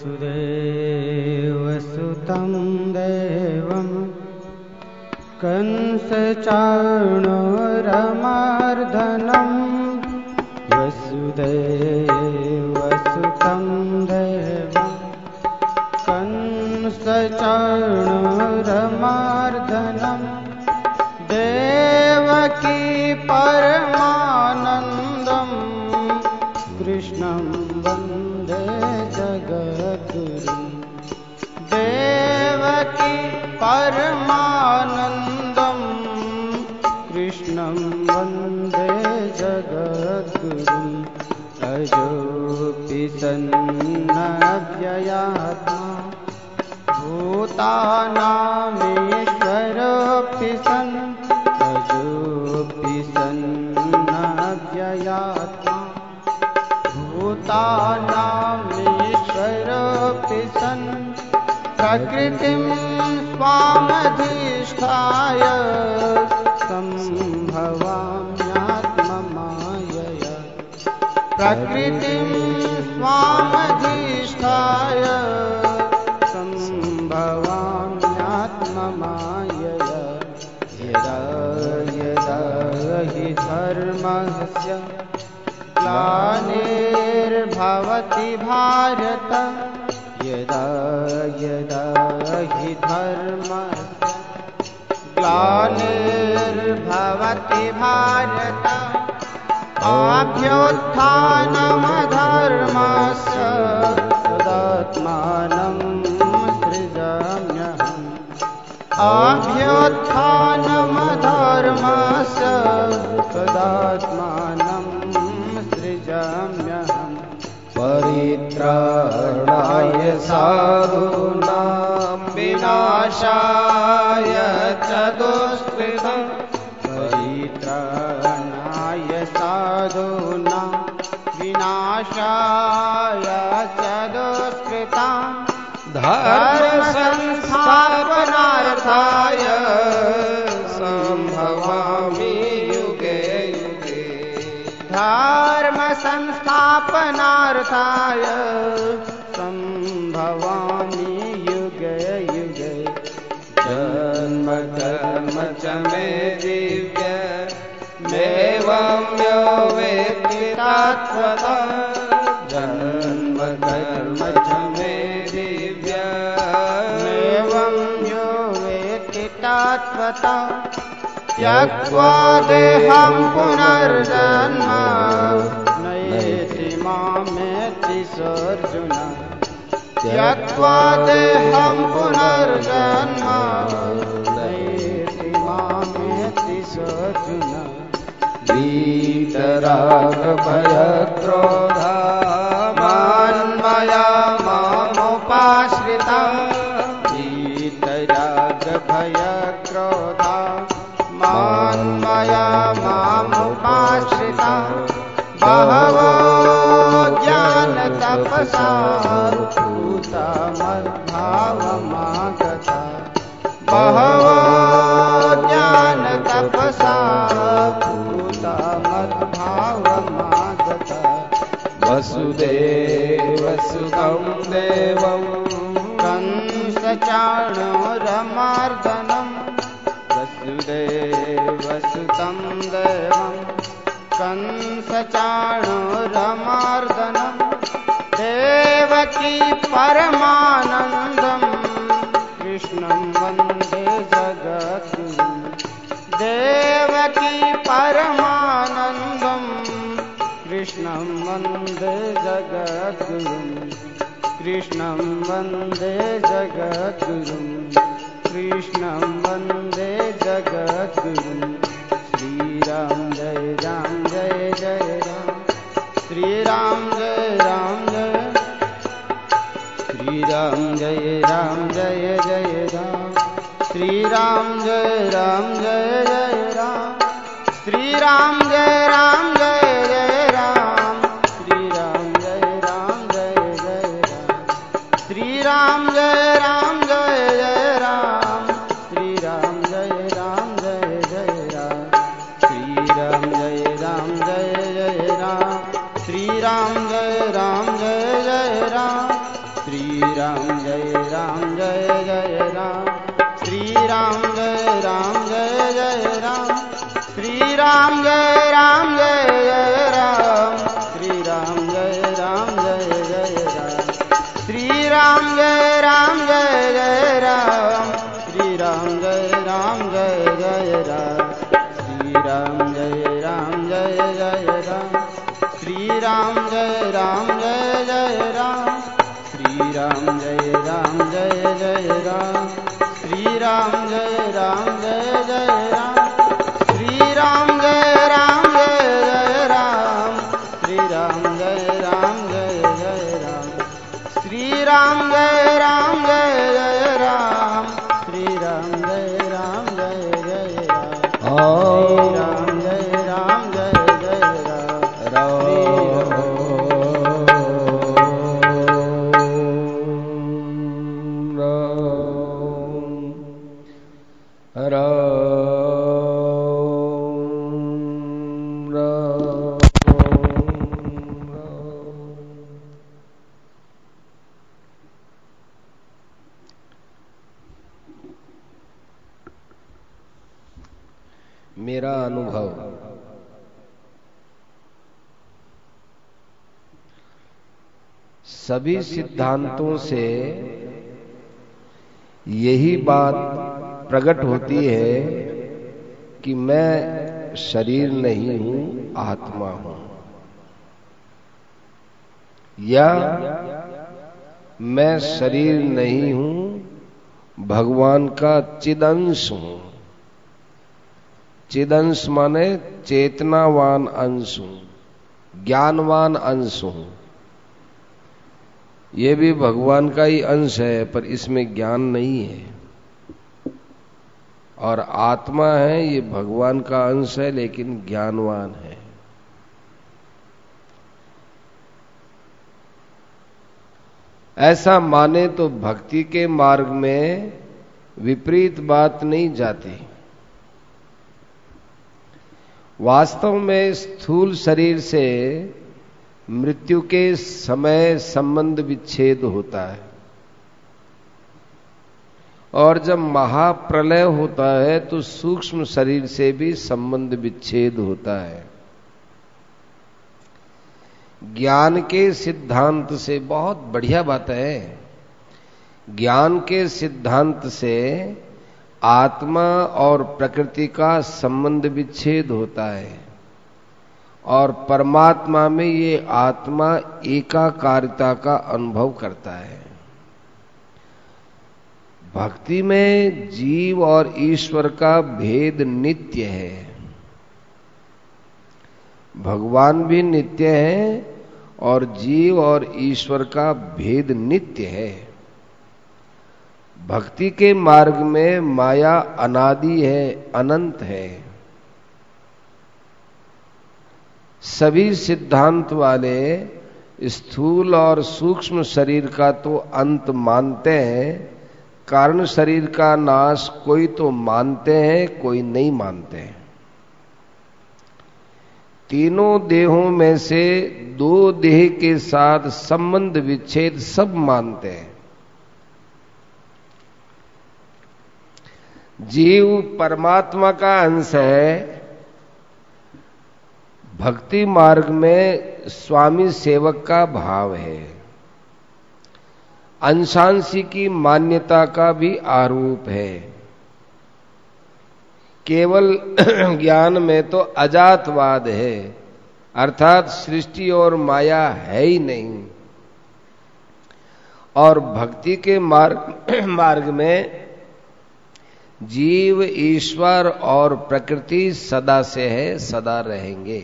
वासुदेव सुतं देवं कंसचाणूरमर्दनं वासुदेव सुतं देवं कंसचाणूरमर्दनं देवकी परमानंदं कृष्णं वंदे जगद्गुरुं देवकी परमानंदं कृष्णं वंदे जगद्गुरुं अजोऽपि सन्नव्ययात्मा भूतानामीश्वरोऽपि सन् अजोऽपि सन्नव्ययात्मा भूतानामीश्वरोऽपि सन् प्रकृतिं स्वामधिष्ठाय सम्भवाम्यात्ममायया प्रकृतिं स्वामधिष्ठाय सम्भवाम्यात्ममायया यदा यदा हि धर्मस्य ग्लानिर्भवति भारत यदा यदा हि धर्मस्य ग्लानिर्भवति भारत अभ्युत्थानमधर्मस्य तदात्मानं सृजाम्यहम् अभ्युत्थानमधर्मस्य तदात्मानं सृजाम्यहम् परित्राणाय साधूनां विनाशाय च दुष्कृतं परित्राणाय साधूनां विनाशाय च दुष्कृतां धर्मसंस्थापनार्थाय सम्भवामि युगे युगे संस्थापनार्थाय संभवामि युगे युगे जन्म कर्म च मे दिव्य मेवं यो वेत्ति तत्त्वतः जन्म कर्म च मे दिव्य मेवं यो वेत्ति तत्त्वतः त्यक्त्वा देहं पुनर्जन्म अर्जुन त्यक्त्वा देहं पुनर्जन्म नैति मामेति अर्जुन वीतरागभयक्रोधा मान्मया मामुपाश्रिता वीतरागभयक्रोधा मान्मया मामुपाश्रिता बहवो तपसा पूता मद्भावमागता बहवो ज्ञान तपसा पूता मद्भावमागता वसुदेव सुतं देवं कंसचाणूरमर्दनं वसुदेव सुतं देवं कंसचाणूरमर्दनं देवकी परमानंदं कृष्णं वंदे जगद्गुरुं देवकी परमानंदं कृष्णं वंदे जगद्गुरुं कृष्णं वंदे जगद्गुरुं कृष्णं वंदे जगद्गुरुं श्रीराम जय राम जय जय राम श्रीराम जय राम जय श्रीराम जय राम जय जय राम श्रीराम जय राम जय जय राम श्रीराम जय राम जय जय राम श्रीराम जय राम जय जय राम श्रीराम जय राम जय जय राम श्रीराम जय राम जय जय राम श्रीराम जय राम जय जय राम श्री राम जय राम जय जय राम श्री राम जय राम जय जय राम श्री राम जय राम जय जय राम श्री राम जय राम जय जय राम श्री राम जय राम जय जय राम श्री राम जय राम जय जय राम श्री राम जय राम जय जय राम श्री राम जय राम जय जय राम श्री राम जय राम जय जय राम श्री राम जय राम जय जय राम श्री राम जय राम जय जय राम श्री राम जय राम जय जय राम श्री राम जय राम जय जय राम श्री राम जय राम जय जय राम श्री राम जय राम जय जय राम ओम राम जय राम जय जय राम मेरा अनुभव सभी सिद्धांतों से यही बात प्रकट होती है कि मैं शरीर नहीं हूं, आत्मा हूं, या मैं शरीर नहीं हूं, भगवान का चिदंश हूं। चिदंश माने चेतनावान अंश हूं, ज्ञानवान अंश हूं। यह भी भगवान का ही अंश है, पर इसमें ज्ञान नहीं है। और आत्मा है, ये भगवान का अंश है, लेकिन ज्ञानवान है। ऐसा माने तो भक्ति के मार्ग में विपरीत बात नहीं जाती। वास्तव में स्थूल शरीर से मृत्यु के समय संबंध विच्छेद होता है, और जब महाप्रलय होता है तो सूक्ष्म शरीर से भी संबंध विच्छेद होता है। ज्ञान के सिद्धांत से बहुत बढ़िया बात है। ज्ञान के सिद्धांत से आत्मा और प्रकृति का संबंध विच्छेद होता है, और परमात्मा में ये आत्मा एकाकारिता का अनुभव करता है। भक्ति में जीव और ईश्वर का भेद नित्य है। भगवान भी नित्य है और जीव और ईश्वर का भेद नित्य है। भक्ति के मार्ग में माया अनादि है, अनंत है। सभी सिद्धांत वाले स्थूल और सूक्ष्म शरीर का तो अंत मानते हैं, कारण शरीर का नाश कोई तो मानते हैं, कोई नहीं मानते हैं। तीनों देहों में से दो देह के साथ संबंध विच्छेद सब मानते हैं। जीव परमात्मा का अंश है। भक्ति मार्ग में स्वामी सेवक का भाव है। अंशांशी की मान्यता का भी आरोप है। केवल ज्ञान में तो अजातवाद है, अर्थात सृष्टि और माया है ही नहीं। और भक्ति के मार्ग में जीव, ईश्वर और प्रकृति सदा से है, सदा रहेंगे।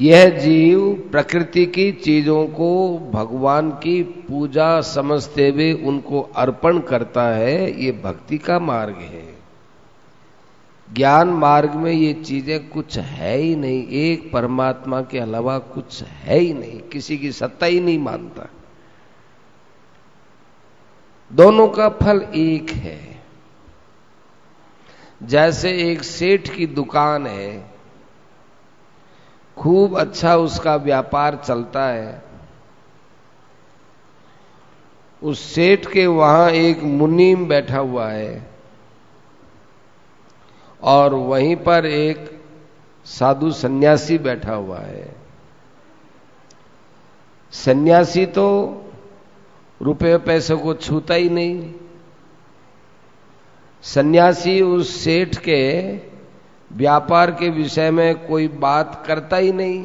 यह जीव प्रकृति की चीजों को भगवान की पूजा समझते हुए उनको अर्पण करता है। ये भक्ति का मार्ग है। ज्ञान मार्ग में ये चीजें कुछ है ही नहीं। एक परमात्मा के अलावा कुछ है ही नहीं, किसी की सत्ता ही नहीं मानता। दोनों का फल एक है। जैसे एक सेठ की दुकान है, खूब अच्छा उसका व्यापार चलता है। उस सेठ के वहां एक मुनीम बैठा हुआ है और वहीं पर एक साधु सन्यासी बैठा हुआ है। सन्यासी तो रुपये पैसों को छूता ही नहीं। सन्यासी उस सेठ के व्यापार के विषय में कोई बात करता ही नहीं।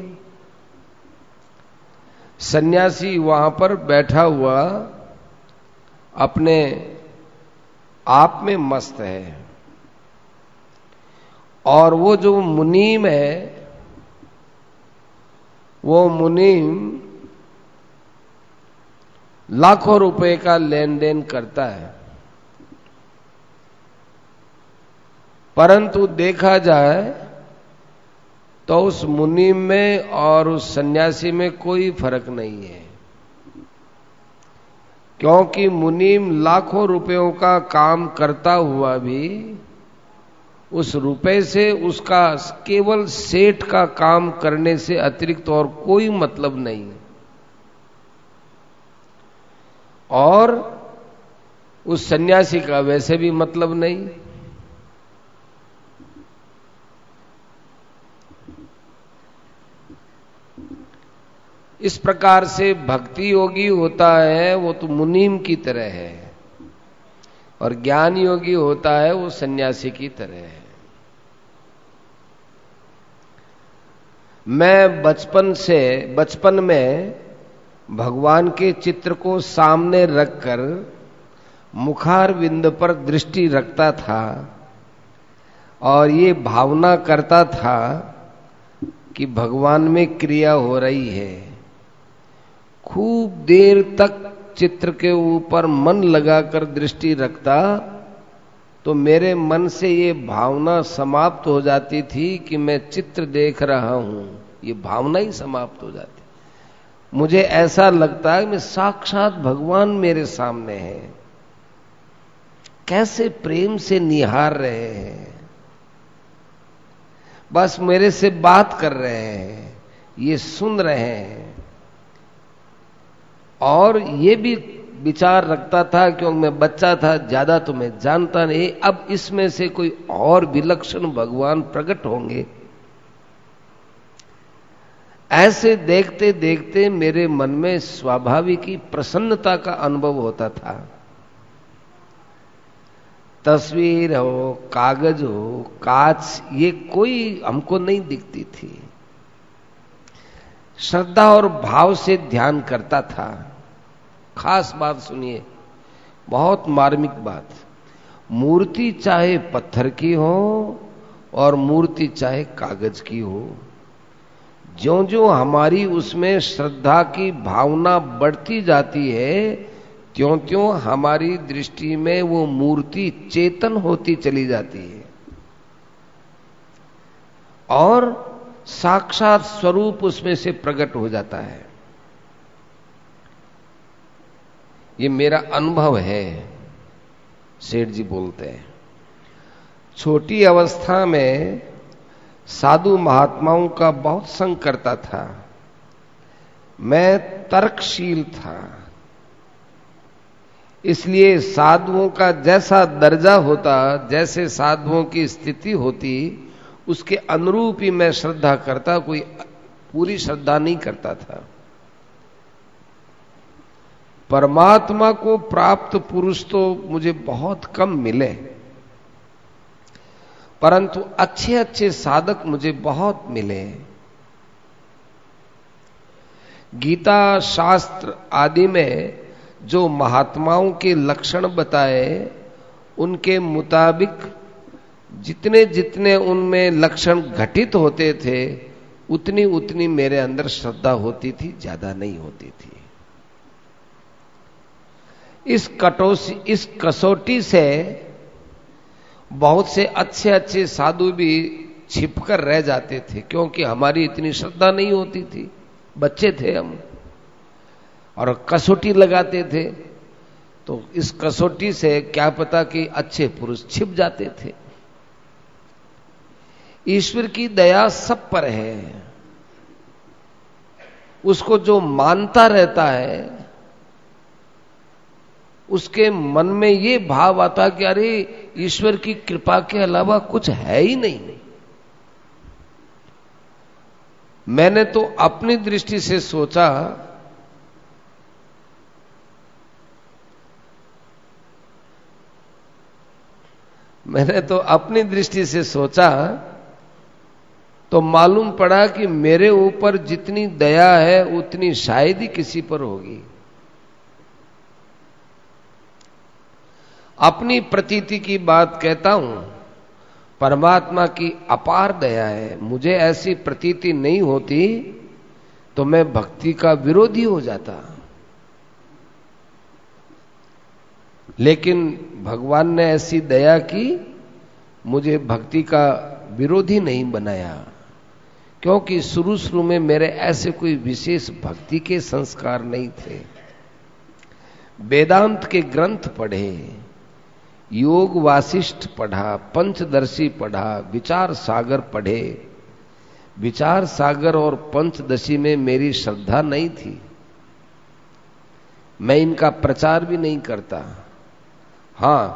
सन्यासी वहां पर बैठा हुआ अपने आप में मस्त है और वो जो मुनीम है वो मुनीम लाखों रुपए का लेन देन करता है, परंतु देखा जाए तो उस मुनीम में और उस सन्यासी में कोई फर्क नहीं है, क्योंकि मुनीम लाखों रुपयों का काम करता हुआ भी उस रुपए से उसका केवल सेठ का काम करने से अतिरिक्त और कोई मतलब नहीं। और उस सन्यासी का वैसे भी मतलब नहीं। इस प्रकार से भक्ति योगी होता है वो तो मुनीम की तरह है और ज्ञान योगी होता है वो सन्यासी की तरह है। मैं बचपन में भगवान के चित्र को सामने रखकर मुखारविंद पर दृष्टि रखता था और ये भावना करता था कि भगवान में क्रिया हो रही है। खूब देर तक चित्र के ऊपर मन लगाकर दृष्टि रखता तो मेरे मन से ये भावना समाप्त हो जाती थी कि मैं चित्र देख रहा हूं। ये भावना ही समाप्त हो जाती, मुझे ऐसा लगता है मैं साक्षात भगवान मेरे सामने हैं, कैसे प्रेम से निहार रहे हैं, बस मेरे से बात कर रहे हैं, ये सुन रहे हैं। और ये भी विचार रखता था, क्योंकि मैं बच्चा था, ज्यादा तो मैं जानता नहीं, अब इसमें से कोई और विलक्षण भगवान प्रकट होंगे। ऐसे देखते देखते मेरे मन में स्वाभाविक ही प्रसन्नता का अनुभव होता था। तस्वीर हो, कागज हो, कांच, ये कोई हमको नहीं दिखती थी। श्रद्धा और भाव से ध्यान करता था। खास बात सुनिए, बहुत मार्मिक बात। मूर्ति चाहे पत्थर की हो और मूर्ति चाहे कागज की हो, ज्यों-ज्यों हमारी उसमें श्रद्धा की भावना बढ़ती जाती है, त्यों-त्यों हमारी दृष्टि में वो मूर्ति चेतन होती चली जाती है और साक्षात स्वरूप उसमें से प्रकट हो जाता है। ये मेरा अनुभव है, सेठ जी बोलते हैं। छोटी अवस्था में साधु महात्माओं का बहुत संग करता था। मैं तर्कशील था, इसलिए साधुओं का जैसा दर्जा होता, जैसे साधुओं की स्थिति होती, उसके अनुरूप ही मैं श्रद्धा करता, कोई पूरी श्रद्धा नहीं करता था। परमात्मा को प्राप्त पुरुष तो मुझे बहुत कम मिले, परंतु अच्छे अच्छे साधक मुझे बहुत मिले। गीता शास्त्र आदि में जो महात्माओं के लक्षण बताए, उनके मुताबिक जितने जितने उनमें लक्षण घटित होते थे, उतनी उतनी मेरे अंदर श्रद्धा होती थी, ज्यादा नहीं होती थी। इस कसौटी से बहुत से अच्छे अच्छे साधु भी छिपकर रह जाते थे, क्योंकि हमारी इतनी श्रद्धा नहीं होती थी, बच्चे थे हम और कसौटी लगाते थे। तो इस कसौटी से क्या पता कि अच्छे पुरुष छिप जाते थे। ईश्वर की दया सब पर है, उसको जो मानता रहता है उसके मन में ये भाव आता है कि अरे ईश्वर की कृपा के अलावा कुछ है ही नहीं। मैंने तो अपनी दृष्टि से सोचा तो मालूम पड़ा कि मेरे ऊपर जितनी दया है उतनी शायद ही किसी पर होगी। अपनी प्रतीति की बात कहता हूं, परमात्मा की अपार दया है। मुझे ऐसी प्रतीति नहीं होती तो मैं भक्ति का विरोधी हो जाता, लेकिन भगवान ने ऐसी दया की, मुझे भक्ति का विरोधी नहीं बनाया। क्योंकि शुरू शुरू में मेरे ऐसे कोई विशेष भक्ति के संस्कार नहीं थे। वेदांत के ग्रंथ पढ़े, योग वासिष्ठ पढ़ा, पंचदर्शी पढ़ा, विचार सागर पढ़े। विचार सागर और पंचदशी में मेरी श्रद्धा नहीं थी, मैं इनका प्रचार भी नहीं करता। हां,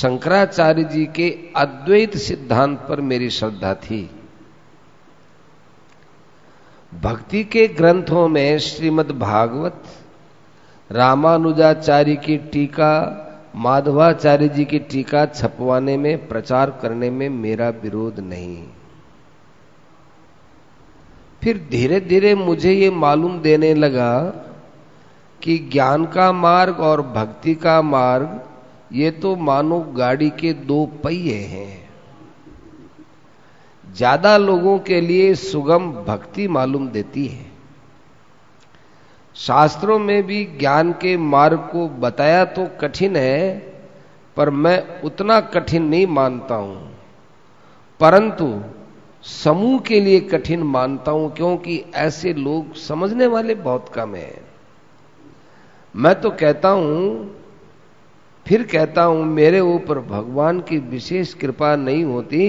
शंकराचार्य जी के अद्वैत सिद्धांत पर मेरी श्रद्धा थी। भक्ति के ग्रंथों में श्रीमद् भागवत, रामानुजाचार्य की टीका, माधवाचार्य जी की टीका छपवाने में, प्रचार करने में मेरा विरोध नहीं। फिर धीरे धीरे मुझे ये मालूम देने लगा कि ज्ञान का मार्ग और भक्ति का मार्ग ये तो मानो गाड़ी के दो पहिए हैं। ज्यादा लोगों के लिए सुगम भक्ति मालूम देती है। शास्त्रों में भी ज्ञान के मार्ग को बताया तो कठिन है, पर मैं उतना कठिन नहीं मानता हूं, परंतु समूह के लिए कठिन मानता हूं, क्योंकि ऐसे लोग समझने वाले बहुत कम हैं। मैं तो कहता हूं, फिर कहता हूं, मेरे ऊपर भगवान की विशेष कृपा नहीं होती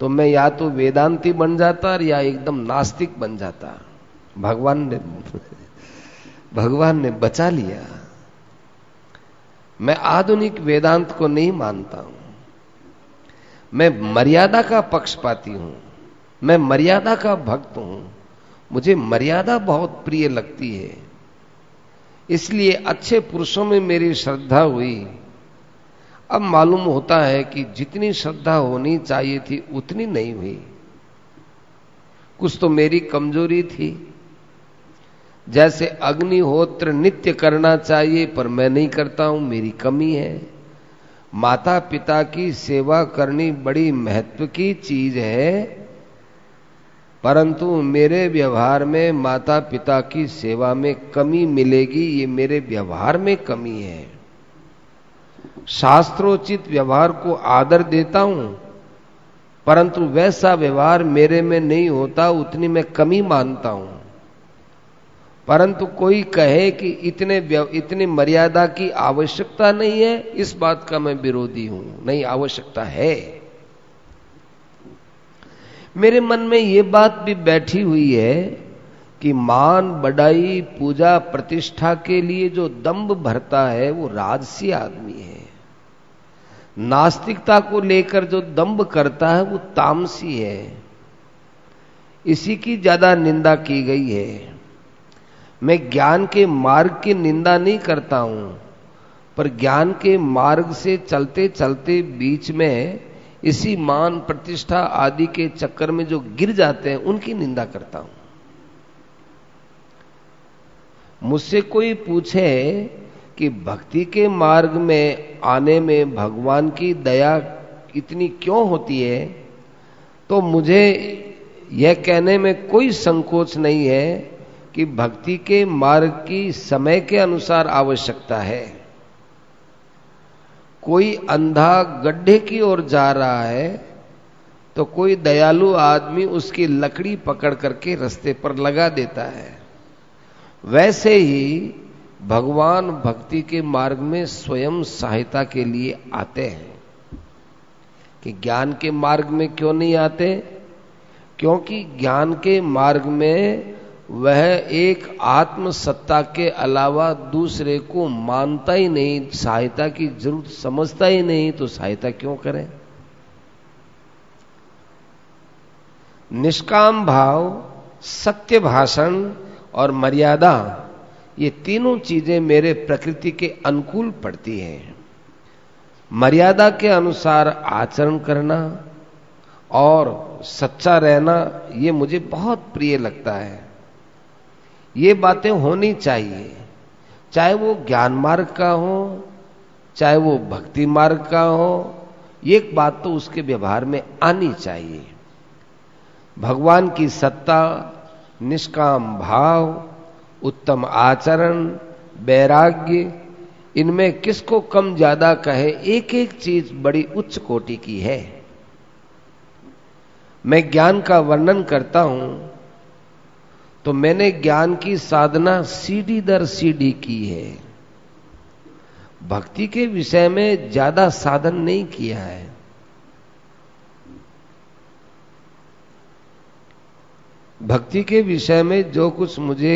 तो मैं या तो वेदांती बन जाता या एकदम नास्तिक बन जाता। भगवान ने बचा लिया। मैं आधुनिक वेदांत को नहीं मानता हूं। मैं मर्यादा का पक्षपाती हूं, मैं मर्यादा का भक्त हूं, मुझे मर्यादा बहुत प्रिय लगती है। इसलिए अच्छे पुरुषों में मेरी श्रद्धा हुई। अब मालूम होता है कि जितनी श्रद्धा होनी चाहिए थी उतनी नहीं हुई। कुछ तो मेरी कमजोरी थी, जैसे अग्निहोत्र नित्य करना चाहिए पर मैं नहीं करता हूं, मेरी कमी है। माता पिता की सेवा करनी बड़ी महत्व की चीज है, परंतु मेरे व्यवहार में माता पिता की सेवा में कमी मिलेगी, ये मेरे व्यवहार में कमी है। शास्त्रोचित व्यवहार को आदर देता हूं, परंतु वैसा व्यवहार मेरे में नहीं होता, उतनी मैं कमी मानता हूं। परंतु कोई कहे कि इतने मर्यादा की आवश्यकता नहीं है, इस बात का मैं विरोधी हूं। नहीं, आवश्यकता है। मेरे मन में ये बात भी बैठी हुई है कि मान बढ़ाई पूजा प्रतिष्ठा के लिए जो दंभ भरता है वो राजसी आदमी है। नास्तिकता को लेकर जो दंभ करता है वो तामसी है। इसी की ज्यादा निंदा की गई है। मैं ज्ञान के मार्ग की निंदा नहीं करता हूं, पर ज्ञान के मार्ग से चलते चलते बीच में इसी मान प्रतिष्ठा आदि के चक्कर में जो गिर जाते हैं उनकी निंदा करता हूं। मुझसे कोई पूछे कि भक्ति के मार्ग में आने में भगवान की दया इतनी क्यों होती है, तो मुझे यह कहने में कोई संकोच नहीं है कि भक्ति के मार्ग की समय के अनुसार आवश्यकता है। कोई अंधा गड्ढे की ओर जा रहा है तो कोई दयालु आदमी उसकी लकड़ी पकड़ करके रास्ते पर लगा देता है। वैसे ही भगवान भक्ति के मार्ग में स्वयं सहायता के लिए आते हैं। कि ज्ञान के मार्ग में क्यों नहीं आते? क्योंकि ज्ञान के मार्ग में वह एक आत्मसत्ता के अलावा दूसरे को मानता ही नहीं, सहायता की जरूरत समझता ही नहीं, तो सहायता क्यों करें? निष्काम भाव, सत्य भाषण और मर्यादा, ये तीनों चीजें मेरे प्रकृति के अनुकूल पड़ती हैं। मर्यादा के अनुसार आचरण करना और सच्चा रहना ये मुझे बहुत प्रिय लगता है। ये बातें होनी चाहिए, चाहे वो ज्ञान मार्ग का हो, चाहे वो भक्ति मार्ग का हो, एक बात तो उसके व्यवहार में आनी चाहिए। भगवान की सत्ता, निष्काम भाव, उत्तम आचरण, वैराग्य, इनमें किसको कम ज्यादा कहे, एक एक चीज बड़ी उच्च कोटि की है। मैं ज्ञान का वर्णन करता हूं तो मैंने ज्ञान की साधना सीढ़ी दर सीढ़ी की है। भक्ति के विषय में ज्यादा साधन नहीं किया है। भक्ति के विषय में जो कुछ मुझे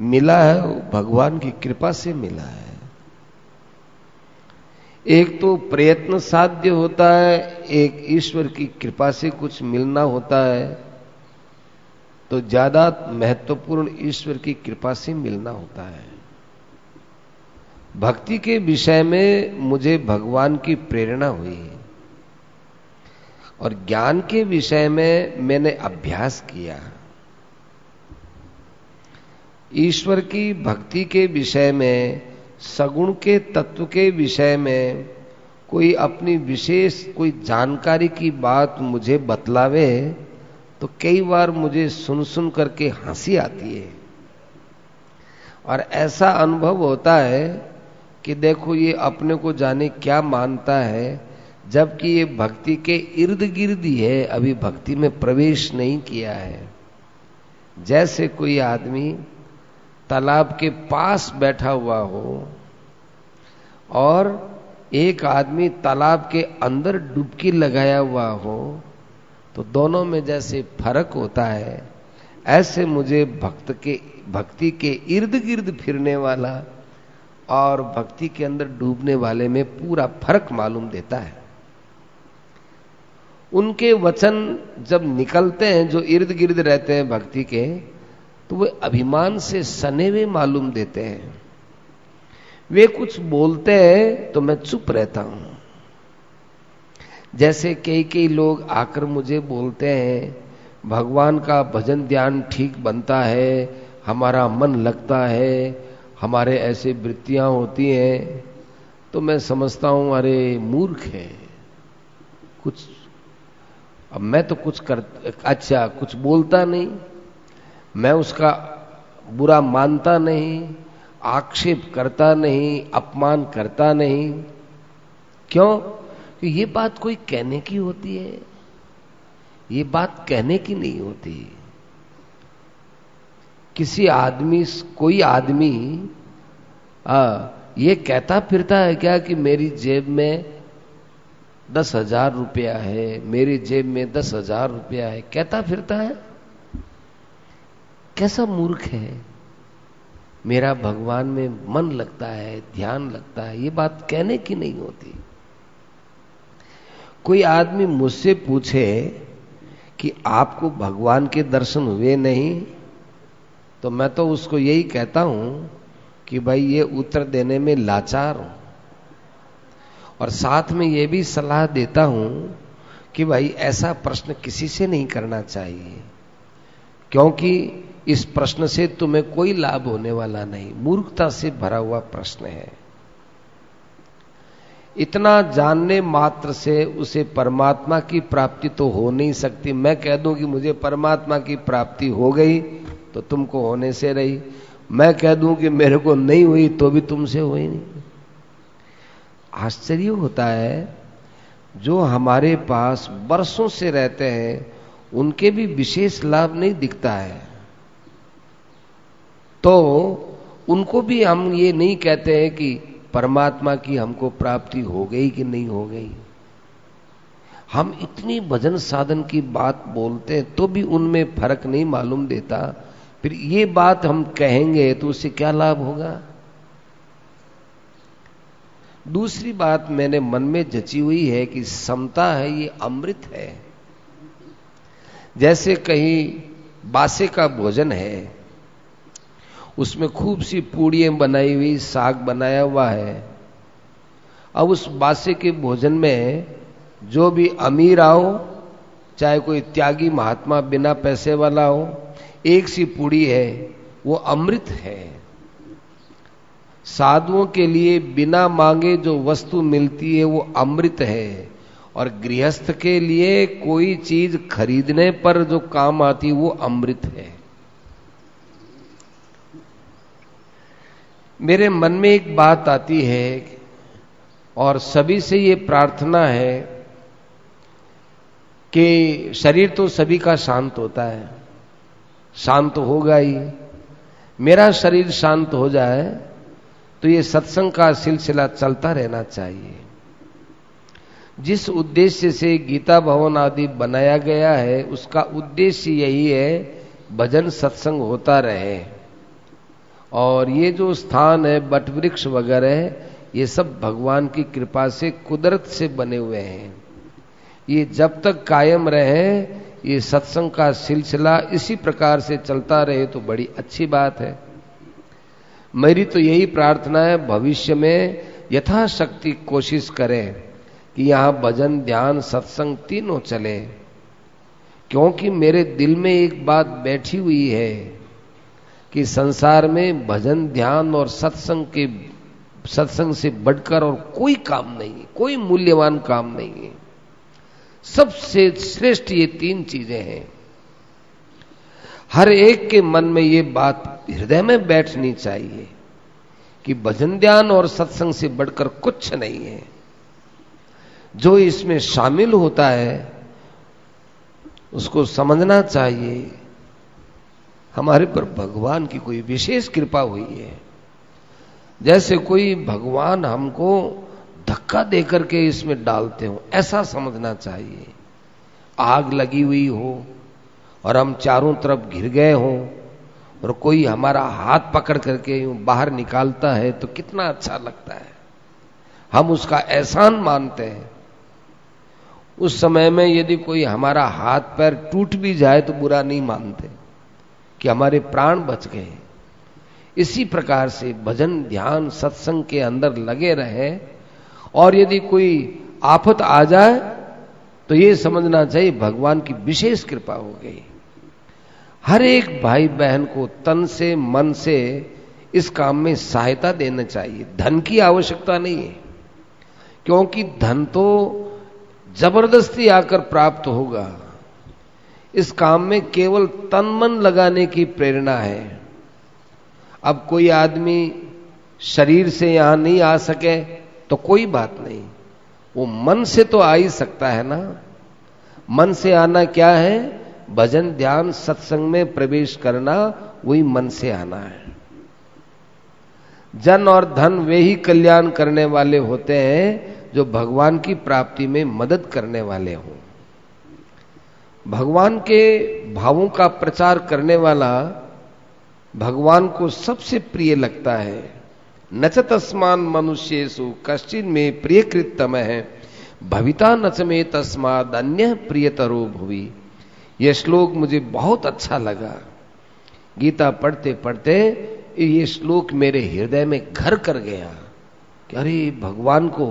मिला है वो भगवान की कृपा से मिला है। एक तो प्रयत्न साध्य होता है, एक ईश्वर की कृपा से कुछ मिलना होता है, तो ज्यादा महत्वपूर्ण ईश्वर की कृपा से मिलना होता है। भक्ति के विषय में मुझे भगवान की प्रेरणा हुई और ज्ञान के विषय में मैंने अभ्यास किया। ईश्वर की भक्ति के विषय में, सगुण के तत्व के विषय में कोई अपनी विशेष कोई जानकारी की बात मुझे बतलावे तो कई बार मुझे सुन सुन करके हंसी आती है और ऐसा अनुभव होता है कि देखो ये अपने को जाने क्या मानता है, जबकि ये भक्ति के इर्द गिर्द ही है, अभी भक्ति में प्रवेश नहीं किया है। जैसे कोई आदमी तालाब के पास बैठा हुआ हो और एक आदमी तालाब के अंदर डुबकी लगाया हुआ हो तो दोनों में जैसे फर्क होता है, ऐसे मुझे भक्ति के इर्द गिर्द फिरने वाला और भक्ति के अंदर डूबने वाले में पूरा फर्क मालूम देता है। उनके वचन जब निकलते हैं जो इर्द गिर्द रहते हैं भक्ति के, तो वे अभिमान से सने हुए मालूम देते हैं। वे कुछ बोलते हैं तो मैं चुप रहता हूं। जैसे कई कई लोग आकर मुझे बोलते हैं भगवान का भजन ध्यान ठीक बनता है, हमारा मन लगता है, हमारे ऐसे वृत्तियां होती हैं, तो मैं समझता हूं अरे मूर्ख है, कुछ अब मैं तो कुछ कर अच्छा कुछ बोलता नहीं, मैं उसका बुरा मानता नहीं, आक्षेप करता नहीं, अपमान करता नहीं। क्यों? कि ये बात कोई कहने की होती है, ये बात कहने की नहीं होती। कोई आदमी ये कहता फिरता है क्या कि मेरी जेब में 10,000 रुपया है, मेरी जेब में 10,000 रुपया है, कहता फिरता है। कैसा मूर्ख है, मेरा भगवान में मन लगता है, ध्यान लगता है। ये बात कहने की नहीं होती। कोई आदमी मुझसे पूछे कि आपको भगवान के दर्शन हुए नहीं, तो मैं तो उसको यही कहता हूं कि भाई ये उत्तर देने में लाचार हूं, और साथ में ये भी सलाह देता हूं कि भाई ऐसा प्रश्न किसी से नहीं करना चाहिए, क्योंकि इस प्रश्न से तुम्हें कोई लाभ होने वाला नहीं। मूर्खता से भरा हुआ प्रश्न है। इतना जानने मात्र से उसे परमात्मा की प्राप्ति तो हो नहीं सकती। मैं कह दूं कि मुझे परमात्मा की प्राप्ति हो गई तो तुमको होने से रही, मैं कह दूं कि मेरे को नहीं हुई तो भी तुमसे हुई नहीं। आश्चर्य होता है, जो हमारे पास बरसों से रहते हैं उनके भी विशेष लाभ नहीं दिखता है, तो उनको भी हम ये नहीं कहते हैं कि परमात्मा की हमको प्राप्ति हो गई कि नहीं हो गई। हम इतनी भजन साधन की बात बोलते हैं तो भी उनमें फर्क नहीं मालूम देता फिर ये बात हम कहेंगे तो उससे क्या लाभ होगा। दूसरी बात मैंने मन में जची हुई है कि समता है ये अमृत है। जैसे कहीं बासे का भोजन है, उसमें खूब सी पूड़ियां बनाई हुई, साग बनाया हुआ है। अब उस बासे के भोजन में जो भी अमीर आओ, चाहे कोई त्यागी महात्मा बिना पैसे वाला हो, एक सी पूड़ी है, वो अमृत है। साधुओं के लिए बिना मांगे जो वस्तु मिलती है वो अमृत है, और गृहस्थ के लिए कोई चीज खरीदने पर जो काम आती वो अमृत है। मेरे मन में एक बात आती है और सभी से ये प्रार्थना है कि शरीर तो सभी का शांत होता है, शांत होगा ही। मेरा शरीर शांत हो जाए तो ये सत्संग का सिलसिला चलता रहना चाहिए। जिस उद्देश्य से गीता भवन आदि बनाया गया है उसका उद्देश्य यही है, भजन सत्संग होता रहे। और ये जो स्थान है, बटवृक्ष वगैरह है, ये सब भगवान की कृपा से, कुदरत से बने हुए हैं। ये जब तक कायम रहे, ये सत्संग का सिलसिला इसी प्रकार से चलता रहे तो बड़ी अच्छी बात है। मेरी तो यही प्रार्थना है, भविष्य में यथाशक्ति कोशिश करें कि यहाँ भजन, ध्यान, सत्संग तीनों चले। क्योंकि मेरे दिल में एक बात बैठी हुई है कि संसार में भजन, ध्यान और सत्संग से बढ़कर और कोई काम नहीं है, कोई मूल्यवान काम नहीं है। सबसे श्रेष्ठ ये तीन चीजें हैं। हर एक के मन में ये बात हृदय में बैठनी चाहिए कि भजन, ध्यान और सत्संग से बढ़कर कुछ नहीं है। जो इसमें शामिल होता है उसको समझना चाहिए हमारे पर भगवान की कोई विशेष कृपा हुई है। जैसे कोई भगवान हमको धक्का देकर के इसमें डालते हो, ऐसा समझना चाहिए। आग लगी हुई हो और हम चारों तरफ घिर गए हो और कोई हमारा हाथ पकड़ करके यूं बाहर निकालता है तो कितना अच्छा लगता है, हम उसका एहसान मानते हैं। उस समय में यदि कोई हमारा हाथ पैर टूट भी जाए तो बुरा नहीं मानते कि हमारे प्राण बच गए। इसी प्रकार से भजन, ध्यान, सत्संग के अंदर लगे रहे। और यदि कोई आफत आ जाए तो ये समझना चाहिए भगवान की विशेष कृपा हो गई। हर एक भाई बहन को तन से, मन से इस काम में सहायता देना चाहिए। धन की आवश्यकता नहीं है, क्योंकि धन तो जबरदस्ती आकर प्राप्त होगा। इस काम में केवल तन मन लगाने की प्रेरणा है। अब कोई आदमी शरीर से यहां नहीं आ सके तो कोई बात नहीं, वो मन से तो आ ही सकता है ना। मन से आना क्या है? भजन, ध्यान, सत्संग में प्रवेश करना, वही मन से आना है। जन और धन वे ही कल्याण करने वाले होते हैं जो भगवान की प्राप्ति में मदद करने वाले हों। भगवान के भावों का प्रचार करने वाला भगवान को सबसे प्रिय लगता है। नच तस्मान मनुष्येषु कश्चिन में प्रियकृतम है भविता नच में तस्माद अन्य प्रियतरो भुवि। यह श्लोक मुझे बहुत अच्छा लगा। गीता पढ़ते पढ़ते ये श्लोक मेरे हृदय में घर कर गया कि अरे, भगवान को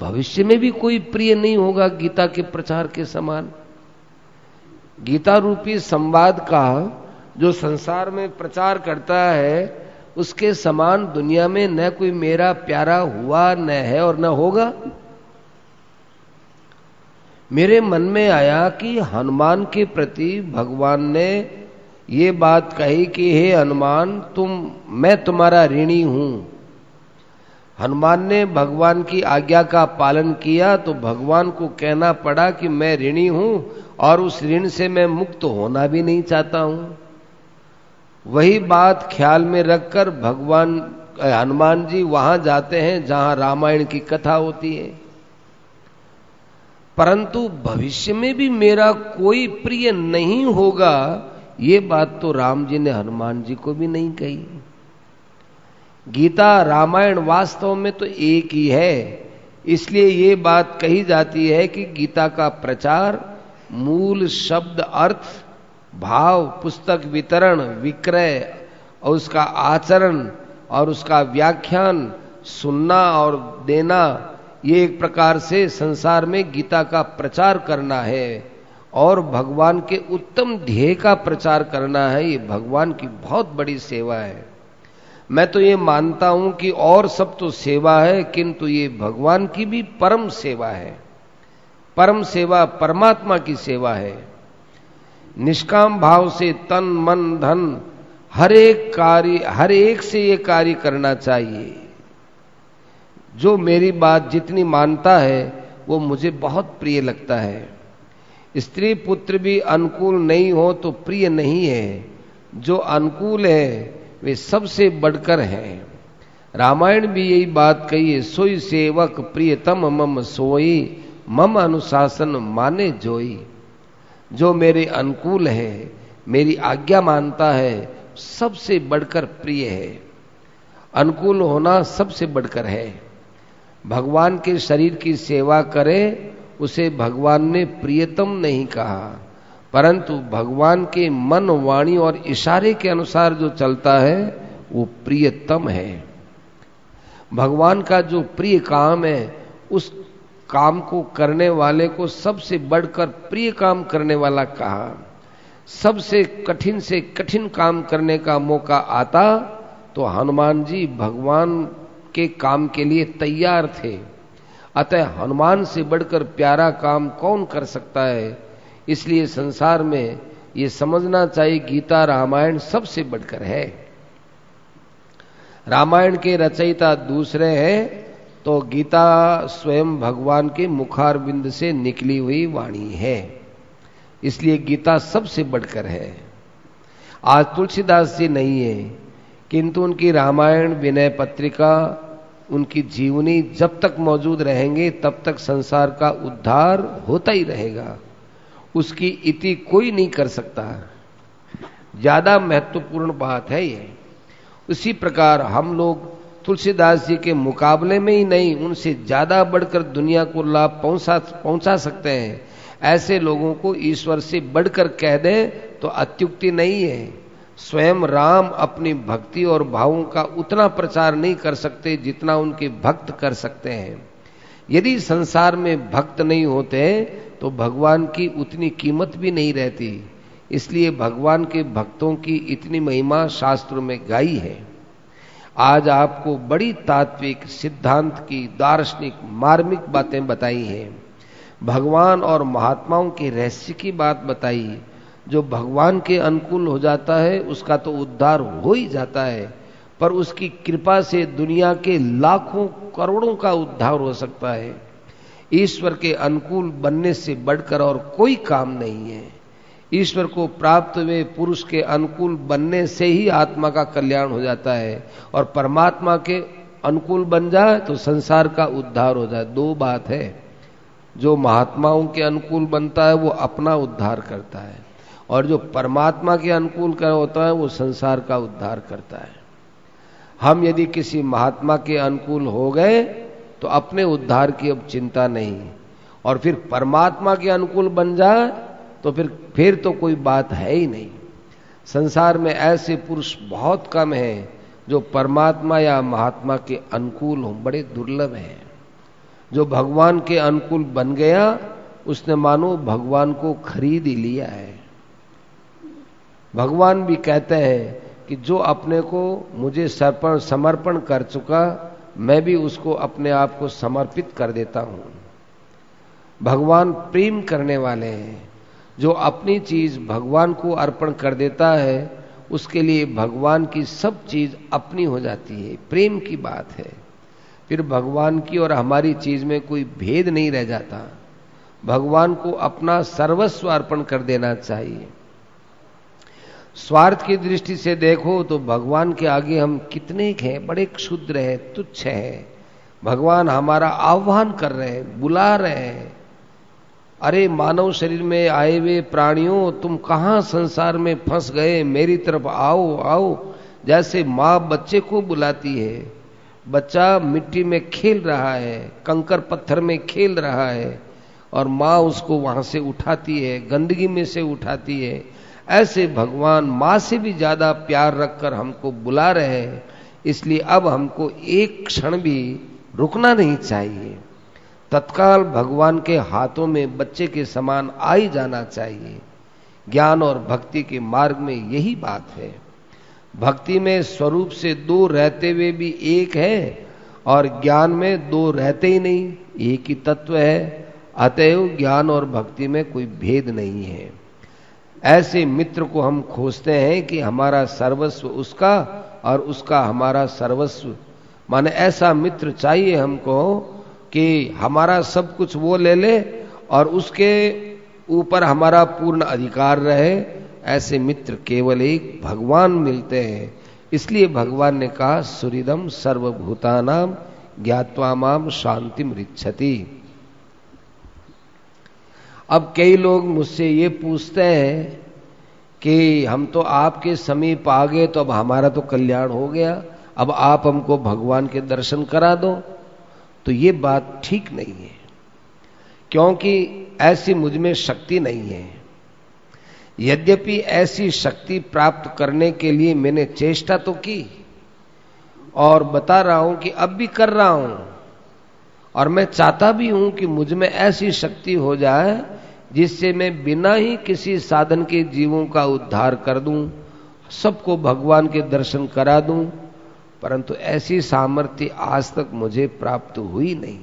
भविष्य में भी कोई प्रिय नहीं होगा गीता के प्रचार के समान। गीता रूपी संवाद का जो संसार में प्रचार करता है उसके समान दुनिया में न कोई मेरा प्यारा हुआ, न है और न होगा। मेरे मन में आया कि हनुमान के प्रति भगवान ने ये बात कही कि हे हनुमान, मैं तुम्हारा ऋणी हूं। हनुमान ने भगवान की आज्ञा का पालन किया तो भगवान को कहना पड़ा कि मैं ऋणी हूं और उस ऋण से मैं मुक्त होना भी नहीं चाहता हूं। वही बात ख्याल में रखकर हनुमान जी वहां जाते हैं जहां रामायण की कथा होती है। परंतु भविष्य में भी मेरा कोई प्रिय नहीं होगा, ये बात तो राम जी ने हनुमान जी को भी नहीं कही। गीता रामायण वास्तव में तो एक ही है, इसलिए ये बात कही जाती है कि गीता का प्रचार मूल शब्द अर्थ भाव, पुस्तक वितरण, विक्रय और उसका आचरण और उसका व्याख्यान, सुनना और देना, ये एक प्रकार से संसार में गीता का प्रचार करना है और भगवान के उत्तम ध्येय का प्रचार करना है। ये भगवान की बहुत बड़ी सेवा है। मैं तो ये मानता हूं कि और सब तो सेवा है, किंतु ये भगवान की भी परम सेवा है। परम सेवा परमात्मा की सेवा है। निष्काम भाव से तन मन धन हर एक से ये कार्य करना चाहिए। जो मेरी बात जितनी मानता है वो मुझे बहुत प्रिय लगता है। स्त्री पुत्र भी अनुकूल नहीं हो तो प्रिय नहीं है, जो अनुकूल है वे सबसे बढ़कर हैं। रामायण भी यही बात कही है, सोई सेवक प्रियतम मम सोई मम अनुशासन माने जोई। जो मेरे अनुकूल है, मेरी आज्ञा मानता है, सबसे बढ़कर प्रिय है। अनुकूल होना सबसे बढ़कर है। भगवान के शरीर की सेवा करे उसे भगवान ने प्रियतम नहीं कहा, परंतु भगवान के मन, वाणी और इशारे के अनुसार जो चलता है वो प्रियतम है। भगवान का जो प्रिय काम है उस काम को करने वाले को सबसे बढ़कर प्रिय काम करने वाला कहा। सबसे कठिन से कठिन काम करने का मौका आता तो हनुमान जी भगवान के काम के लिए तैयार थे। अतः हनुमान से बढ़कर प्यारा काम कौन कर सकता है। इसलिए संसार में ये समझना चाहिए गीता रामायण सबसे बढ़कर है। रामायण के रचयिता दूसरे हैं तो गीता स्वयं भगवान के मुखारविंद से निकली हुई वाणी है, इसलिए गीता सबसे बढ़कर है। आज तुलसीदास जी नहीं है, किंतु उनकी रामायण, विनय पत्रिका, उनकी जीवनी जब तक मौजूद रहेंगे तब तक संसार का उद्धार होता ही रहेगा। उसकी इति कोई नहीं कर सकता। ज्यादा महत्वपूर्ण बात है ये। उसी प्रकार हम लोग तुलसीदास जी के मुकाबले में ही नहीं, उनसे ज्यादा बढ़कर दुनिया को लाभ पहुंचा सकते हैं। ऐसे लोगों को ईश्वर से बढ़कर कह दें तो अत्युक्ति नहीं है। स्वयं राम अपनी भक्ति और भावों का उतना प्रचार नहीं कर सकते जितना उनके भक्त कर सकते हैं। यदि संसार में भक्त नहीं होते तो भगवान की उतनी कीमत भी नहीं रहती। इसलिए भगवान के भक्तों की इतनी महिमा शास्त्रों में गाई है। आज आपको बड़ी तात्विक, सिद्धांत की, दार्शनिक, मार्मिक बातें बताई हैं। भगवान और महात्माओं के रहस्य की बात बताई। जो भगवान के अनुकूल हो जाता है उसका तो उद्धार हो ही जाता है, पर उसकी कृपा से दुनिया के लाखों करोड़ों का उद्धार हो सकता है। ईश्वर के अनुकूल बनने से बढ़कर और कोई काम नहीं है। ईश्वर को प्राप्त हुए पुरुष के अनुकूल बनने से ही आत्मा का कल्याण हो जाता है, और परमात्मा के अनुकूल बन जाए तो संसार का उद्धार हो जाए। दो बात है, जो महात्माओं के अनुकूल बनता है वो अपना उद्धार करता है, और जो परमात्मा के अनुकूल का होता है वो संसार का उद्धार करता है। हम यदि किसी महात्मा के अनुकूल हो गए तो अपने उद्धार की अब चिंता नहीं, और फिर परमात्मा के अनुकूल बन जाए तो फिर तो कोई बात है ही नहीं। संसार में ऐसे पुरुष बहुत कम हैं जो परमात्मा या महात्मा के अनुकूल हों, बड़े दुर्लभ हैं। जो भगवान के अनुकूल बन गया उसने मानो भगवान को खरीद ही लिया है। भगवान भी कहते हैं कि जो अपने को मुझे समर्पण कर चुका, मैं भी उसको अपने आप को समर्पित कर देता हूं। भगवान प्रेम करने वाले हैं। जो अपनी चीज भगवान को अर्पण कर देता है उसके लिए भगवान की सब चीज अपनी हो जाती है। प्रेम की बात है। फिर भगवान की और हमारी चीज में कोई भेद नहीं रह जाता। भगवान को अपना सर्वस्व अर्पण कर देना चाहिए। स्वार्थ की दृष्टि से देखो तो भगवान के आगे हम कितने हैं, बड़े क्षुद्र हैं, तुच्छ हैं। भगवान हमारा आह्वान कर रहे हैं, बुला रहे हैं, अरे मानव शरीर में आए हुए प्राणियों, तुम कहाँ संसार में फंस गए, मेरी तरफ आओ आओ। जैसे माँ बच्चे को बुलाती है, बच्चा मिट्टी में खेल रहा है, कंकर पत्थर में खेल रहा है और माँ उसको वहां से उठाती है, गंदगी में से उठाती है। ऐसे भगवान माँ से भी ज्यादा प्यार रखकर हमको बुला रहे हैं। इसलिए अब हमको एक क्षण भी रुकना नहीं चाहिए, तत्काल भगवान के हाथों में बच्चे के समान आ ही जाना चाहिए। ज्ञान और भक्ति के मार्ग में यही बात है। भक्ति में स्वरूप से दो रहते हुए भी एक है और ज्ञान में दो रहते ही नहीं, एक ही तत्व है। अतएव ज्ञान और भक्ति में कोई भेद नहीं है। ऐसे मित्र को हम खोजते हैं कि हमारा सर्वस्व उसका और उसका हमारा सर्वस्व, माने ऐसा मित्र चाहिए हमको कि हमारा सब कुछ वो ले ले और उसके ऊपर हमारा पूर्ण अधिकार रहे। ऐसे मित्र केवल एक भगवान मिलते हैं। इसलिए भगवान ने कहा सुहृदम सर्वभूतानाम ज्ञात्वा माम शांतिम रिच्छति। अब कई लोग मुझसे ये पूछते हैं कि हम तो आपके समीप आ गए तो अब हमारा तो कल्याण हो गया, अब आप हमको भगवान के दर्शन करा दो। तो ये बात ठीक नहीं है, क्योंकि ऐसी मुझ में शक्ति नहीं है। यद्यपि ऐसी शक्ति प्राप्त करने के लिए मैंने चेष्टा तो की और बता रहा हूं कि अब भी कर रहा हूं, और मैं चाहता भी हूं कि मुझ में ऐसी शक्ति हो जाए जिससे मैं बिना ही किसी साधन के जीवों का उद्धार कर दूं, सबको भगवान के दर्शन करा दूं, परंतु ऐसी सामर्थ्य आज तक मुझे प्राप्त हुई नहीं।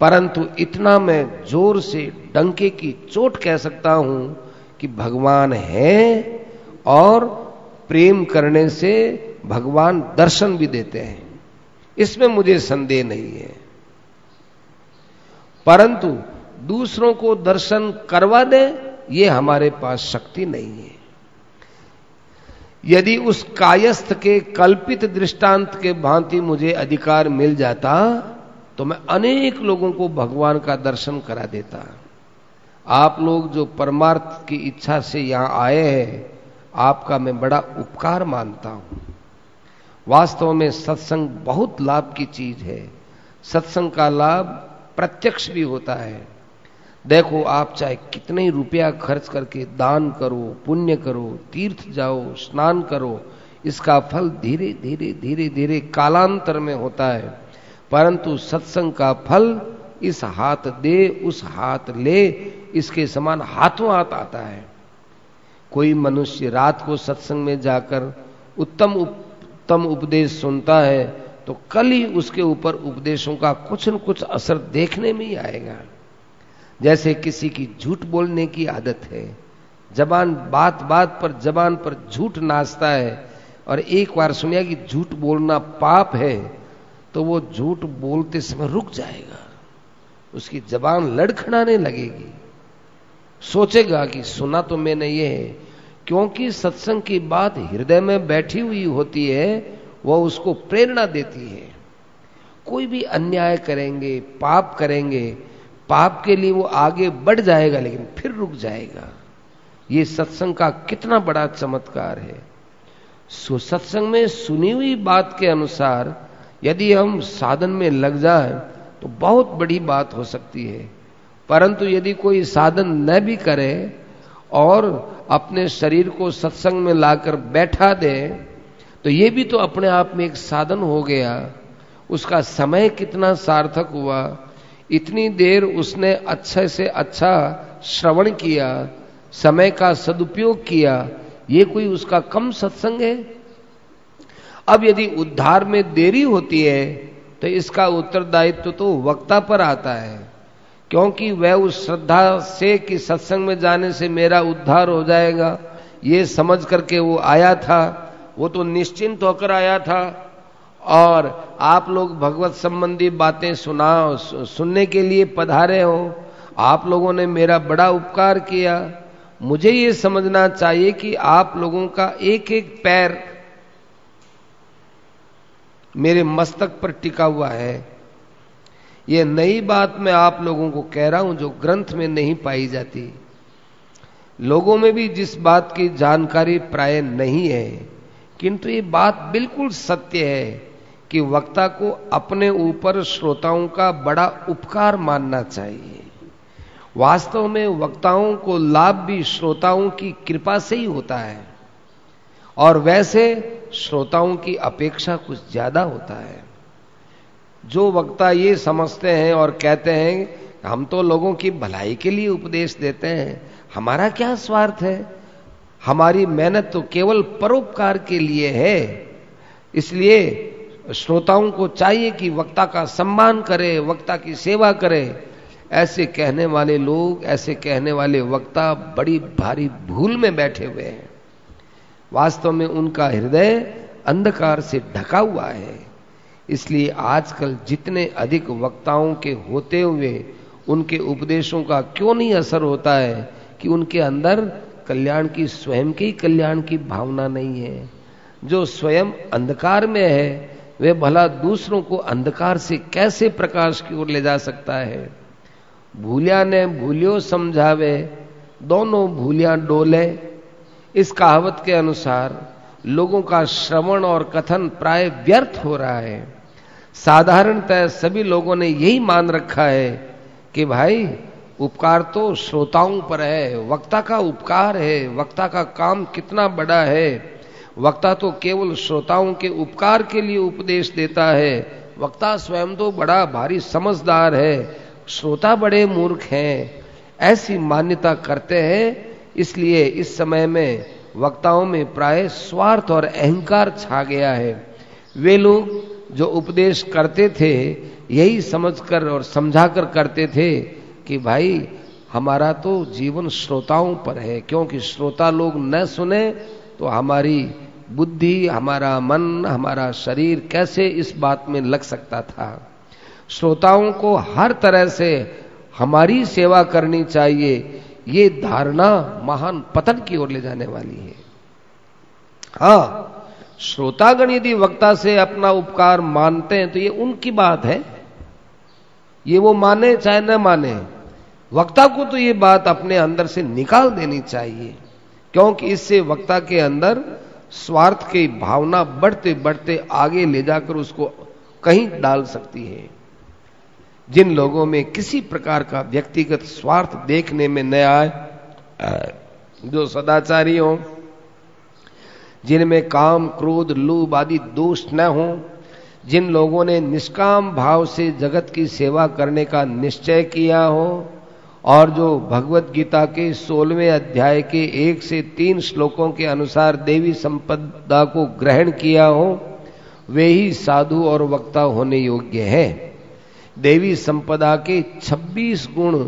परंतु इतना मैं जोर से डंके की चोट कह सकता हूं कि भगवान है और प्रेम करने से भगवान दर्शन भी देते हैं, इसमें मुझे संदेह नहीं है। परंतु दूसरों को दर्शन करवा दे, ये हमारे पास शक्ति नहीं है। यदि उस कायस्थ के कल्पित दृष्टांत के भांति मुझे अधिकार मिल जाता तो मैं अनेक लोगों को भगवान का दर्शन करा देता। आप लोग जो परमार्थ की इच्छा से यहां आए हैं, आपका मैं बड़ा उपकार मानता हूं। वास्तव में सत्संग बहुत लाभ की चीज है। सत्संग का लाभ प्रत्यक्ष भी होता है। देखो, आप चाहे कितने रुपया खर्च करके दान करो, पुण्य करो, तीर्थ जाओ, स्नान करो, इसका फल धीरे धीरे धीरे धीरे कालांतर में होता है। परंतु सत्संग का फल इस हाथ दे उस हाथ ले, इसके समान हाथों हाथ आता है। कोई मनुष्य रात को सत्संग में जाकर उत्तम उपदेश सुनता है तो कल ही उसके ऊपर उपदेशों का कुछ न कुछ असर देखने में ही आएगा। जैसे किसी की झूठ बोलने की आदत है, जबान बात बात पर जबान पर झूठ नाचता है, और एक बार सुनिया कि झूठ बोलना पाप है तो वो झूठ बोलते समय रुक जाएगा, उसकी जबान लड़खड़ाने लगेगी, सोचेगा कि सुना तो मैंने ये है। क्योंकि सत्संग की बात हृदय में बैठी हुई होती है, वह उसको प्रेरणा देती है। कोई भी अन्याय करेंगे, पाप करेंगे, पाप के लिए वो आगे बढ़ जाएगा लेकिन फिर रुक जाएगा। ये सत्संग का कितना बड़ा चमत्कार है। सत्संग में सुनी हुई बात के अनुसार यदि हम साधन में लग जाए तो बहुत बड़ी बात हो सकती है। परंतु यदि कोई साधन न भी करे और अपने शरीर को सत्संग में लाकर बैठा दे तो ये भी तो अपने आप में एक साधन हो गया। उसका समय कितना सार्थक हुआ, इतनी देर उसने अच्छे से अच्छा श्रवण किया, समय का सदुपयोग किया। ये कोई उसका कम सत्संग है? अब यदि उद्धार में देरी होती है तो इसका उत्तरदायित्व तो वक्ता पर आता है, क्योंकि वह उस श्रद्धा से कि सत्संग में जाने से मेरा उद्धार हो जाएगा ये समझ करके वो आया था, वो तो निश्चिंत होकर आया था। और आप लोग भगवत संबंधी बातें सुनने के लिए पधारे हो। आप लोगों ने मेरा बड़ा उपकार किया। मुझे ये समझना चाहिए कि आप लोगों का एक एक पैर मेरे मस्तक पर टिका हुआ है। ये नई बात मैं आप लोगों को कह रहा हूं जो ग्रंथ में नहीं पाई जाती। लोगों में भी जिस बात की जानकारी प्राय नहीं है, किंतु ये बात बिल्कुल सत्य है कि वक्ता को अपने ऊपर श्रोताओं का बड़ा उपकार मानना चाहिए। वास्तव में वक्ताओं को लाभ भी श्रोताओं की कृपा से ही होता है, और वैसे श्रोताओं की अपेक्षा कुछ ज्यादा होता है। जो वक्ता ये समझते हैं और कहते हैं हम तो लोगों की भलाई के लिए उपदेश देते हैं, हमारा क्या स्वार्थ है, हमारी मेहनत तो केवल परोपकार के लिए है, इसलिए श्रोताओं को चाहिए कि वक्ता का सम्मान करे, वक्ता की सेवा करे। ऐसे कहने वाले लोग, ऐसे कहने वाले वक्ता बड़ी भारी भूल में बैठे हुए हैं। वास्तव में उनका हृदय अंधकार से ढका हुआ है। इसलिए आजकल जितने अधिक वक्ताओं के होते हुए उनके उपदेशों का क्यों नहीं असर होता है कि उनके अंदर कल्याण की, स्वयं के ही कल्याण की भावना नहीं है। जो स्वयं अंधकार में है वे भला दूसरों को अंधकार से कैसे प्रकाश की ओर ले जा सकता है। भूलिया ने भूलियो समझावे, दोनों भूलिया डोले। इस कहावत के अनुसार लोगों का श्रवण और कथन प्राय व्यर्थ हो रहा है। साधारणतः सभी लोगों ने यही मान रखा है कि भाई उपकार तो श्रोताओं पर है, वक्ता का उपकार है, वक्ता का काम कितना बड़ा है, वक्ता तो केवल श्रोताओं के उपकार के लिए उपदेश देता है, वक्ता स्वयं तो बड़ा भारी समझदार है, श्रोता बड़े मूर्ख हैं। ऐसी मान्यता करते हैं। इसलिए इस समय में वक्ताओं में प्राय स्वार्थ और अहंकार छा गया है। वे लोग जो उपदेश करते थे यही समझकर और समझाकर करते थे कि भाई हमारा तो जीवन श्रोताओं पर है, क्योंकि श्रोता लोग न सुने तो हमारी बुद्धि, हमारा मन, हमारा शरीर कैसे इस बात में लग सकता था। श्रोताओं को हर तरह से हमारी सेवा करनी चाहिए, ये धारणा महान पतन की ओर ले जाने वाली है। हां, श्रोतागण यदि वक्ता से अपना उपकार मानते हैं तो ये उनकी बात है, ये वो माने चाहे न माने। वक्ता को तो ये बात अपने अंदर से निकाल देनी चाहिए, क्योंकि इससे वक्ता के अंदर स्वार्थ की भावना बढ़ते बढ़ते आगे ले जाकर उसको कहीं डाल सकती है। जिन लोगों में किसी प्रकार का व्यक्तिगत स्वार्थ देखने में न आए, जो सदाचारी हों, जिनमें काम, क्रोध, लोभ आदि दोष न हो, जिन लोगों ने निष्काम भाव से जगत की सेवा करने का निश्चय किया हो, और जो भगवत गीता के 16वें अध्याय के 1 से 3 श्लोकों के अनुसार देवी संपदा को ग्रहण किया हो, वे ही साधु और वक्ता होने योग्य हैं। देवी संपदा के 26 गुण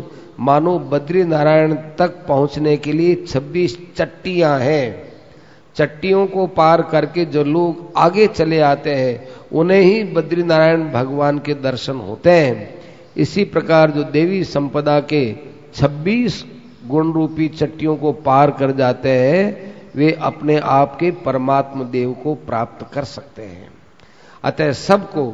मानो बद्रीनारायण तक पहुंचने के लिए 26 चट्टियां हैं। चट्टियों को पार करके जो लोग आगे चले आते हैं उन्हें ही बद्रीनारायण भगवान के दर्शन होते हैं। इसी प्रकार जो देवी संपदा के 26 गुण रूपी चट्टियों को पार कर जाते हैं वे अपने आप के परमात्म देव को प्राप्त कर सकते हैं। अतः सबको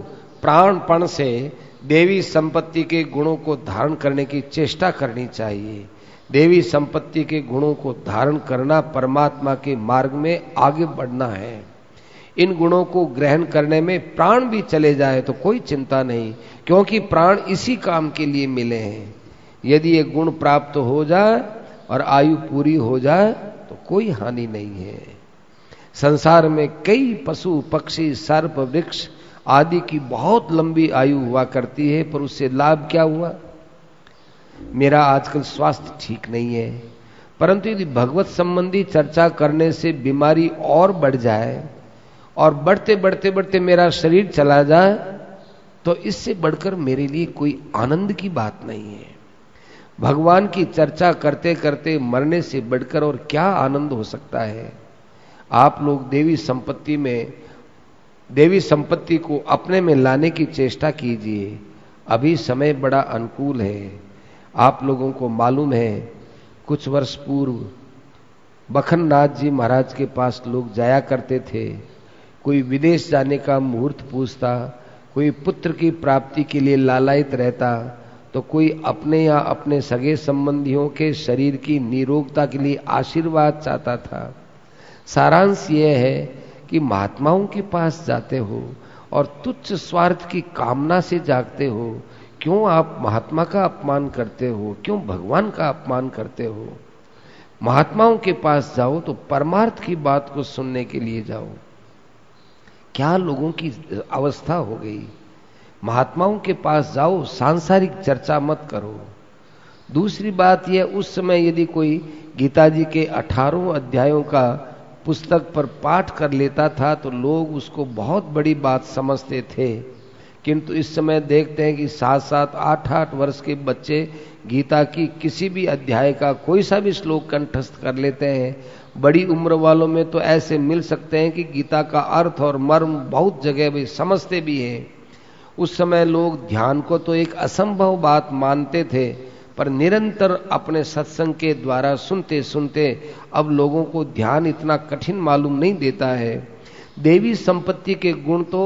प्राणपण से देवी संपत्ति के गुणों को धारण करने की चेष्टा करनी चाहिए। देवी संपत्ति के गुणों को धारण करना परमात्मा के मार्ग में आगे बढ़ना है। इन गुणों को ग्रहण करने में प्राण भी चले जाए तो कोई चिंता नहीं, क्योंकि प्राण इसी काम के लिए मिले हैं। यदि ये गुण प्राप्त हो जाए और आयु पूरी हो जाए तो कोई हानि नहीं है। संसार में कई पशु, पक्षी, सर्प, वृक्ष आदि की बहुत लंबी आयु हुआ करती है, पर उससे लाभ क्या हुआ। मेरा आजकल स्वास्थ्य ठीक नहीं है, परंतु यदि भगवत संबंधी चर्चा करने से बीमारी और बढ़ जाए और बढ़ते बढ़ते बढ़ते मेरा शरीर चला जाए तो इससे बढ़कर मेरे लिए कोई आनंद की बात नहीं है। भगवान की चर्चा करते करते मरने से बढ़कर और क्या आनंद हो सकता है। आप लोग देवी संपत्ति में, देवी संपत्ति को अपने में लाने की चेष्टा कीजिए। अभी समय बड़ा अनुकूल है। आप लोगों को मालूम है कुछ वर्ष पूर्व बखननाथ जी महाराज के पास लोग जाया करते थे। कोई विदेश जाने का मुहूर्त पूछता, कोई पुत्र की प्राप्ति के लिए लालायित रहता तो कोई अपने या अपने सगे संबंधियों के शरीर की निरोगता के लिए आशीर्वाद चाहता था। सारांश यह है कि महात्माओं के पास जाते हो और तुच्छ स्वार्थ की कामना से जागते हो। क्यों आप महात्मा का अपमान करते हो? क्यों भगवान का अपमान करते हो? महात्माओं के पास जाओ तो परमार्थ की बात को सुनने के लिए जाओ। क्या लोगों की अवस्था हो गई। महात्माओं के पास जाओ, सांसारिक चर्चा मत करो। दूसरी बात यह, उस समय यदि कोई गीता जी के 18 अध्यायों का पुस्तक पर पाठ कर लेता था तो लोग उसको बहुत बड़ी बात समझते थे, किंतु इस समय देखते हैं कि 7-7, 8-8 वर्ष के बच्चे गीता की किसी भी अध्याय का कोई सा भी श्लोक कंठस्थ कर लेते हैं। बड़ी उम्र वालों में तो ऐसे मिल सकते हैं कि गीता का अर्थ और मर्म बहुत जगह भी समझते भी हैं। उस समय लोग ध्यान को तो एक असंभव बात मानते थे, पर निरंतर अपने सत्संग के द्वारा सुनते सुनते अब लोगों को ध्यान इतना कठिन मालूम नहीं देता है। देवी संपत्ति के गुण तो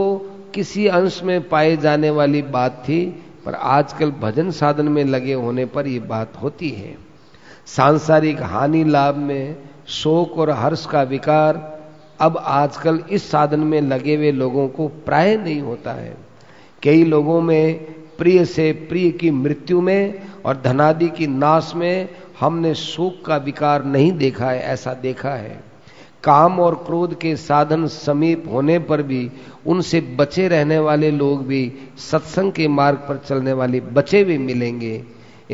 किसी अंश में पाए जाने वाली बात थी, पर आजकल भजन साधन में लगे होने पर यह बात होती है। सांसारिक हानि लाभ में शोक और हर्ष का विकार अब आजकल इस साधन में लगे हुए लोगों को प्राय नहीं होता है। कई लोगों में प्रिय से प्रिय की मृत्यु में और धनादि की नाश में हमने शोक का विकार नहीं देखा है, ऐसा देखा है। काम और क्रोध के साधन समीप होने पर भी उनसे बचे रहने वाले लोग भी सत्संग के मार्ग पर चलने वाले बचे भी मिलेंगे।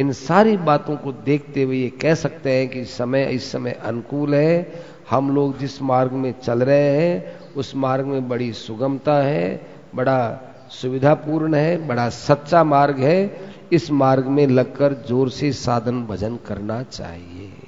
इन सारी बातों को देखते हुए ये कह सकते हैं कि समय इस समय अनुकूल है। हम लोग जिस मार्ग में चल रहे हैं उस मार्ग में बड़ी सुगमता है, बड़ा सुविधापूर्ण है, बड़ा सच्चा मार्ग है। इस मार्ग में लगकर जोर से साधन भजन करना चाहिए।